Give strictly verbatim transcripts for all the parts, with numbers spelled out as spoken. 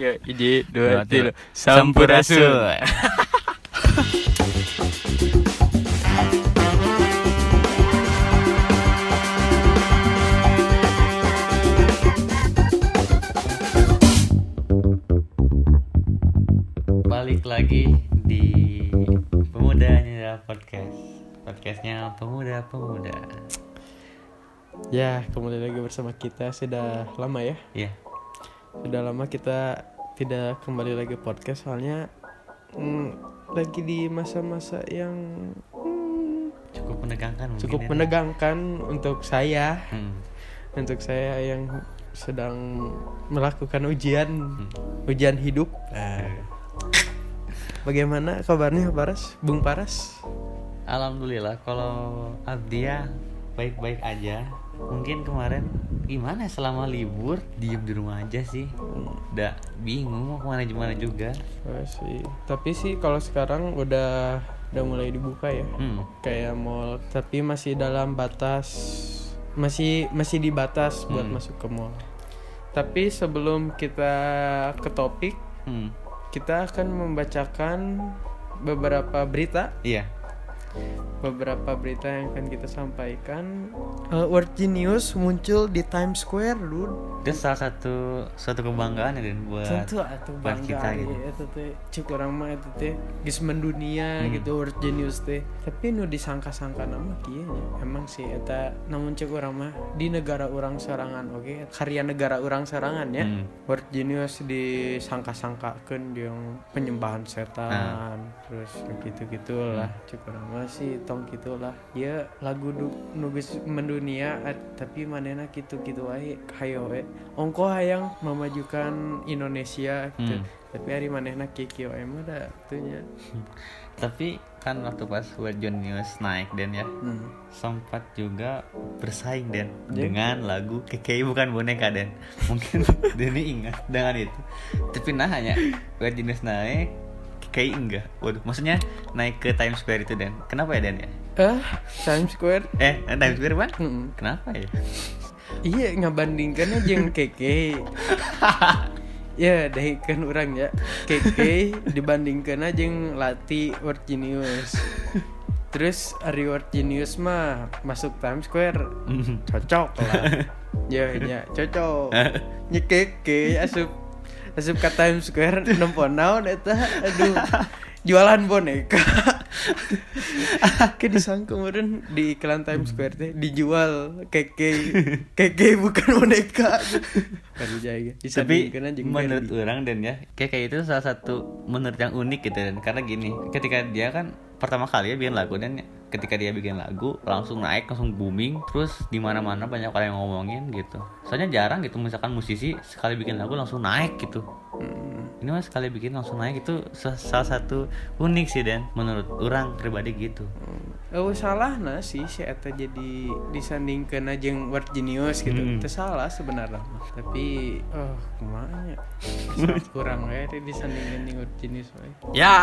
Ya, ide dua tilu. Sampurasun. Balik lagi di Pemuda Nyira Podcast. Podcastnya pemuda-pemuda. Ya, kembali lagi bersama kita. Sudah lama ya? Iya. Sudah lama kita tidak kembali lagi podcast, soalnya mm, lagi di masa-masa yang mm, cukup menegangkan cukup mungkin menegangkan ya. untuk saya hmm. untuk saya yang sedang melakukan ujian hmm. ujian hidup. eh. Bagaimana kabarnya Paras, Bung Paras? Alhamdulillah, kalau Abdiya baik-baik aja. Mungkin kemarin gimana, selama libur diem di rumah aja sih, udah bingung mau kemana gimana juga. Oh, sih. Tapi sih kalau sekarang udah udah mulai dibuka ya, hmm. kayak mall, tapi masih dalam batas, masih masih di batas buat hmm. masuk ke mall. Tapi sebelum kita ke topik, hmm. kita akan membacakan beberapa berita. Iya. Beberapa berita yang akan kita sampaikan. uh, Word Genius muncul di Times Square, dude. Dan salah satu suatu kebanggaan ya, dan buat tentu atau bangga gitu. Itu teh cukup orang mah itu teh geus mendunia hmm. gitu Word Genius teh. Tapi nu disangka-sangka nama kieu emang sih eta, namun cukup orang mah di negara orang serangan, oke okay? Karya negara orang serangan ya. hmm. Word Genius disangka-sangkakeun jeung penyembahan setan, hmm. terus gitu-gitulah. hmm. Cukup orang mah si tong gitulah ya, lagu nugis mendunia tapi manena gitu-gitu aja hayo we ongko hayang memajukan Indonesia gitu. hmm. Tapi hari manena Kekei emang ada itunya. Tapi kan waktu pas Word Genius naik dan ya hmm. sempat juga bersaing dan dengan lagu Kekei bukan boneka dan mungkin Deni ingat dengan itu. Tapi nah hanya Word Genius naik, Kekei enggak. Waduh, maksudnya naik ke Times Square itu, Dan. Kenapa ya, Dan ya? Eh, Times Square? Eh, Times Square kan? Mm-hmm. Kenapa ya? Iya, ngabandingkannya jeung Kekei. Ya, dahikeun urang ya. Kekei dibandingkannya jeung Lati Word Genius. Terus ari Word Genius mah masuk Times Square. Cocok lah. Ya, ya, cocok. Nya Kekei asup asup ke Times Square nempon naon eta, aduh, jualan boneka. Ke disangka kemarin di iklan Times Square teh dijual Kekei, Kekei bukan boneka. Baru jaga. Tapi menurut orang dan ya, Kekei itu salah satu menurut yang unik gitu dan karena gini, ketika dia kan pertama kali ya bikin lagu dan ketika dia bikin lagu langsung naik, langsung booming, terus di mana-mana banyak orang yang ngomongin gitu. Soalnya jarang gitu misalkan musisi sekali bikin lagu langsung naik gitu. hmm. Ini mah sekali bikin langsung naik itu salah satu unik sih dan menurut orang pribadi gitu. Oh, salah nah sih si eta jadi disandingkeun jeung Word Genius gitu. hmm. Itu salah sebenarnya, tapi oh kumanya kurang ya disandingkeun jeung Word Genius. Ya,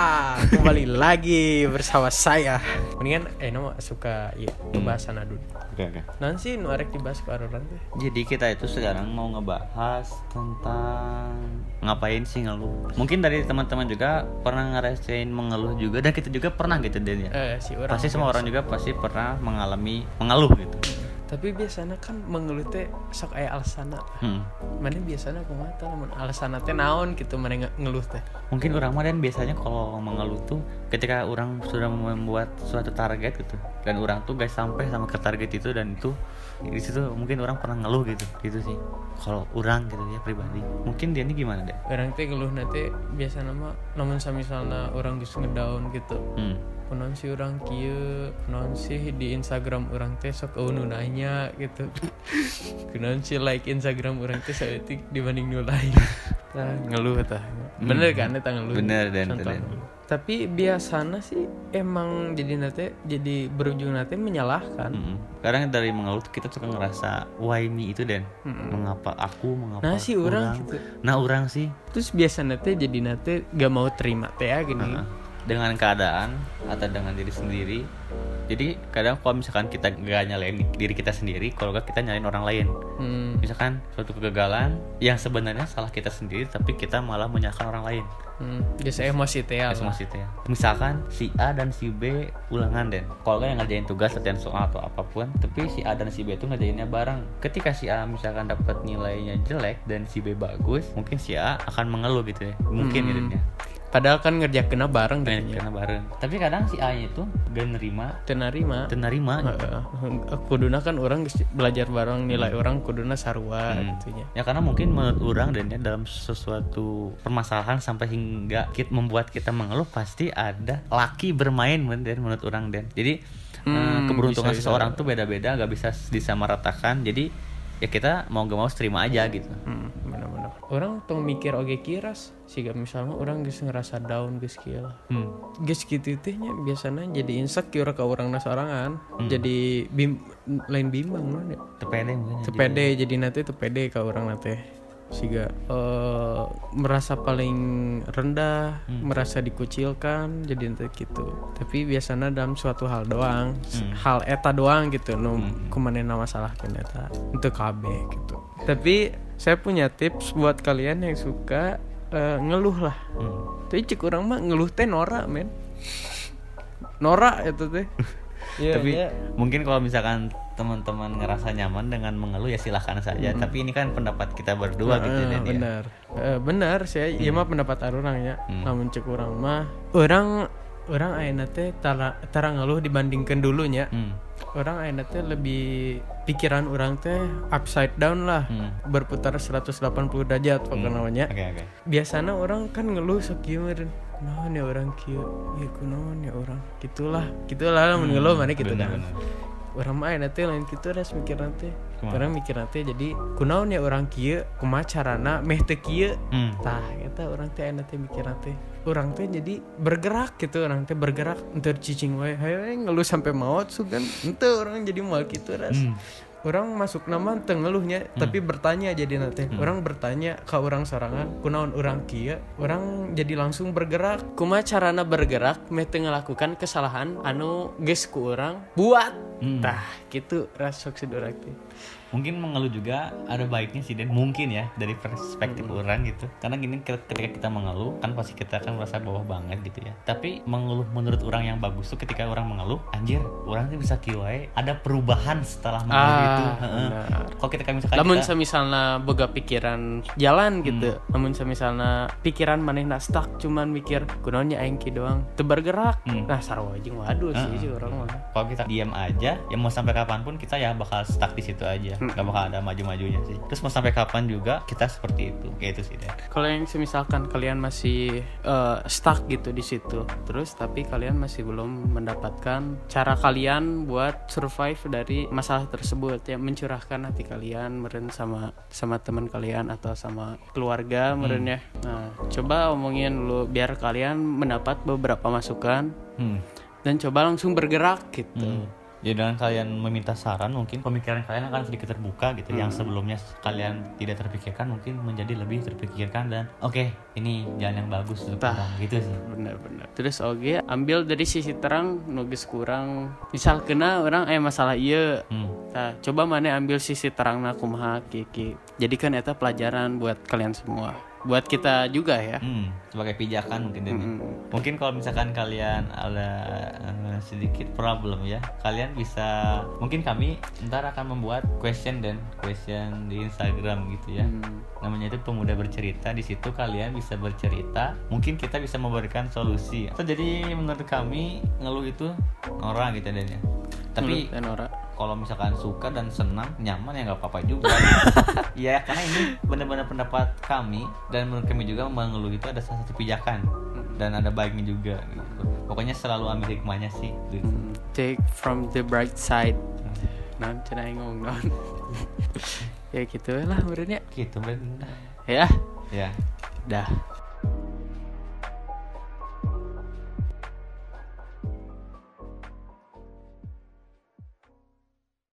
kembali lagi bersama saya. Mendingan eh nama suka ya pembahasan hmm. adun. Oke okay, oke. Okay. Nanti nu arek dibahas ke aroran teh. Jadi kita itu sekarang mau ngebahas tentang ngapain sih ngeluh. Mungkin dari teman-teman juga pernah ngerasain mengeluh juga, dan kita juga pernah gitu Den ya. Eh, si orang pasti semua orang juga pasti pernah mengalami mengeluh gitu. Tapi biasanya kan mengeluh teh sok aya alasana. Hmm. Mana biasanya kumaha teh lamun alasana teh naon gitu mana ngeluh teh. Mungkin urang mah dan biasanya kalau mengeluh tuh ketika orang sudah membuat suatu target gitu dan orang tuh guys sampai sama ke target itu, dan itu di situ mungkin orang pernah ngeluh gitu. Gitu sih. Kalau orang gitu ya pribadi. Mungkin dia ini gimana deh? Orang teh ngeluh nanti biasanya mah lamun samisalna orang geus ngedown gitu. Hmm. Kunaon si urang kieu, kunaon sih di Instagram urang teh sok eueuh nanya gitu. Kunaon sih like Instagram urang teh saeutik dibanding nu lain. Tah ngeluh tah. Bener kan eta ngeluh. Bener dan tapi biasanya sih emang jadi nate jadi berujung nate menyalahkan. Mm-hmm. Kadang dari mengeluh kita suka ngerasa why me itu dan mm-hmm. mengapa aku, mengapa nah si urang gitu. Nah urang sih. Terus biasanya nate jadi nate gak mau terima teh ya, gini. Uh-huh. dengan keadaan atau dengan diri sendiri. Jadi kadang kalau misalkan kita gak nyalain diri kita sendiri, kalau gak kita nyalain orang lain. hmm. Misalkan suatu kegagalan yang sebenarnya salah kita sendiri, tapi kita malah menyalahkan orang lain. hmm. Biasa emosi teh ya. Misalkan si A dan si B ulangan deh, kalau gak yang ngerjain tugas setiap soal atau apapun, tapi si A dan si B itu ngerjainnya bareng. Ketika si A misalkan dapat nilainya jelek dan si B bagus, mungkin si A akan mengeluh gitu ya. Mungkin hmm. gitu ya. Padahal kan ngerjain kena bareng gitu. Kena bareng. Tapi kadang si A nya itu gak nerima. Tenarima. Tenarima. Uh, kuduna kan orang belajar bareng, nilai orang kuduna sarua hmm. gitunya. Ya karena mungkin menurut orang dan dalam sesuatu permasalahan sampai hingga kita membuat kita mengeluh, pasti ada laki bermain menurut orang dan. Jadi hmm, keberuntungan bisa, seseorang bisa. Tuh beda-beda, gak bisa disamaratakan. Jadi ya kita mau gak mau terima aja gitu. Hmm. Orang tong mikir oge kiras siga misalnya orang geus ngerasa down geus kieu lah. Hmm. Geus kitu teh nya biasana jadi insecure ka urang nasorangan, hmm. jadi bim, lain bimbang mah nya. Tepede mah. Tepede jadina teh tepede ka urang na teh. Siga uh, merasa paling rendah, hmm. merasa dikucilkan jadi teh kitu. Tapi biasana dalam suatu hal doang, hmm. hal eta doang gitu nu hmm. kumanehna masalahkeun eta. Henteu kabeh gitu. Tapi saya punya tips buat kalian yang suka uh, ngeluh lah. hmm. Tapi cik orang mah ngeluh teh norak men. Norak itu teh. yeah, Tapi yeah. mungkin kalau misalkan teman-teman ngerasa nyaman dengan mengeluh ya silahkan saja. hmm. Tapi ini kan pendapat kita berdua nah, gitu ya. Benar uh, benar saya hmm. iya mah pendapat orang ya. hmm. Namun cik orang mah orang orang ayeuna teh tara tara ngeluh dibandingkan dulunya. hmm. Orang ayeuna teh lebih pikiran orang teh upside down lah. hmm. Berputar seratus delapan puluh derajat pokoknya namanya. hmm. okay, okay. Biasanya orang kan ngeluh sakieu meureun. Naon ya orang kieu? Ieu kunaon ya orang? Gitulah, gitulah mun hmm. ngeluh mane kitu dah. Orang mah ayeuna teh lain kitu ras mikirna teh. Orang mikirna teh jadi kunaon ya orang kieu? Kumaha carana meh teu kieu? Hmm. Tah eta orang teh ayeuna teh mikirna teh. Orang teh jadi bergerak gitu, orang teh bergerak entar cicing wae, haye ngeluh sampai maot sugan. Henteu orang jadi moal kitu ras. Hmm. Orang masuk nama teu ngeluhnya, hmm. tapi bertanya jadi nanti. Hmm. Orang bertanya ka urang sorangan, kunaon urang kieu? Orang jadi langsung bergerak. Kumaha carana bergerak meh teu ngalakukan kesalahan anu geus ku urang buat. Hmm. Tah, kitu ras maksud urang teh. Mungkin mengeluh juga ada baiknya sih dan mungkin ya dari perspektif hmm. orang gitu. Karena gini, ketika kita mengeluh kan pasti kita akan merasa bawah banget gitu ya. Tapi mengeluh menurut orang yang bagus tuh ketika orang mengeluh, anjir orang tuh bisa kiwai ada perubahan setelah mengeluh ah, itu. Kalau kita kan misalkan namun kita... misalnya boga pikiran jalan gitu. hmm. Namun misalnya pikiran manehna stuck cuman mikir kunaon nya aing ki doang teu bergerak. hmm. Nah sarwa jeung waduh uh-huh. sih orang mah. Kalau kita diam aja ya mau sampai kapanpun kita ya bakal stuck di situ aja. Gak bakal ada maju-majunya sih. Terus mau sampai kapan juga kita seperti itu. Kayak itu sih deh. Kalau yang misalkan kalian masih uh, stuck gitu di situ, terus tapi kalian masih belum mendapatkan cara kalian buat survive dari masalah tersebut, ya mencurahkan hati kalian meren sama sama teman kalian atau sama keluarga meren hmm. ya. Nah, coba omongin dulu biar kalian mendapat beberapa masukan hmm. dan coba langsung bergerak gitu. Hmm. Jadi dengan kalian meminta saran mungkin pemikiran kalian akan sedikit terbuka gitu. hmm. Yang sebelumnya kalian tidak terpikirkan mungkin menjadi lebih terpikirkan dan oke okay, ini jalan yang bagus untuk orang gitu sih. Benar-benar. Terus oke okay, ambil dari sisi terang nugis kurang misal kena orang eh masalah iya. hmm. Nah, coba mana ambil sisi terang na kumaha kiki. Jadikan eta pelajaran buat kalian semua. Buat kita juga ya. hmm, Sebagai pijakan mungkin ini. hmm. Mungkin kalau misalkan kalian ada uh, sedikit problem ya, kalian bisa, mungkin kami ntar akan membuat question dan question di Instagram gitu ya. hmm. Namanya itu Pemuda Bercerita. Di situ kalian bisa bercerita, mungkin kita bisa memberikan solusi. So, jadi menurut kami ngeluh itu orang gitu dan ya. Tapi kalau misalkan suka dan senang, nyaman ya nggak apa-apa juga. Ya karena ini benar-benar pendapat kami dan menurut kami juga mengeluh itu ada salah satu pijakan dan ada baiknya juga. Gitu. Pokoknya selalu ambil hikmahnya sih. Gitu. Take from the bright side. Nah, cara ngomong non. Ya gitu lah menurutnya. Gitu benar. Ya. Ya. Dah.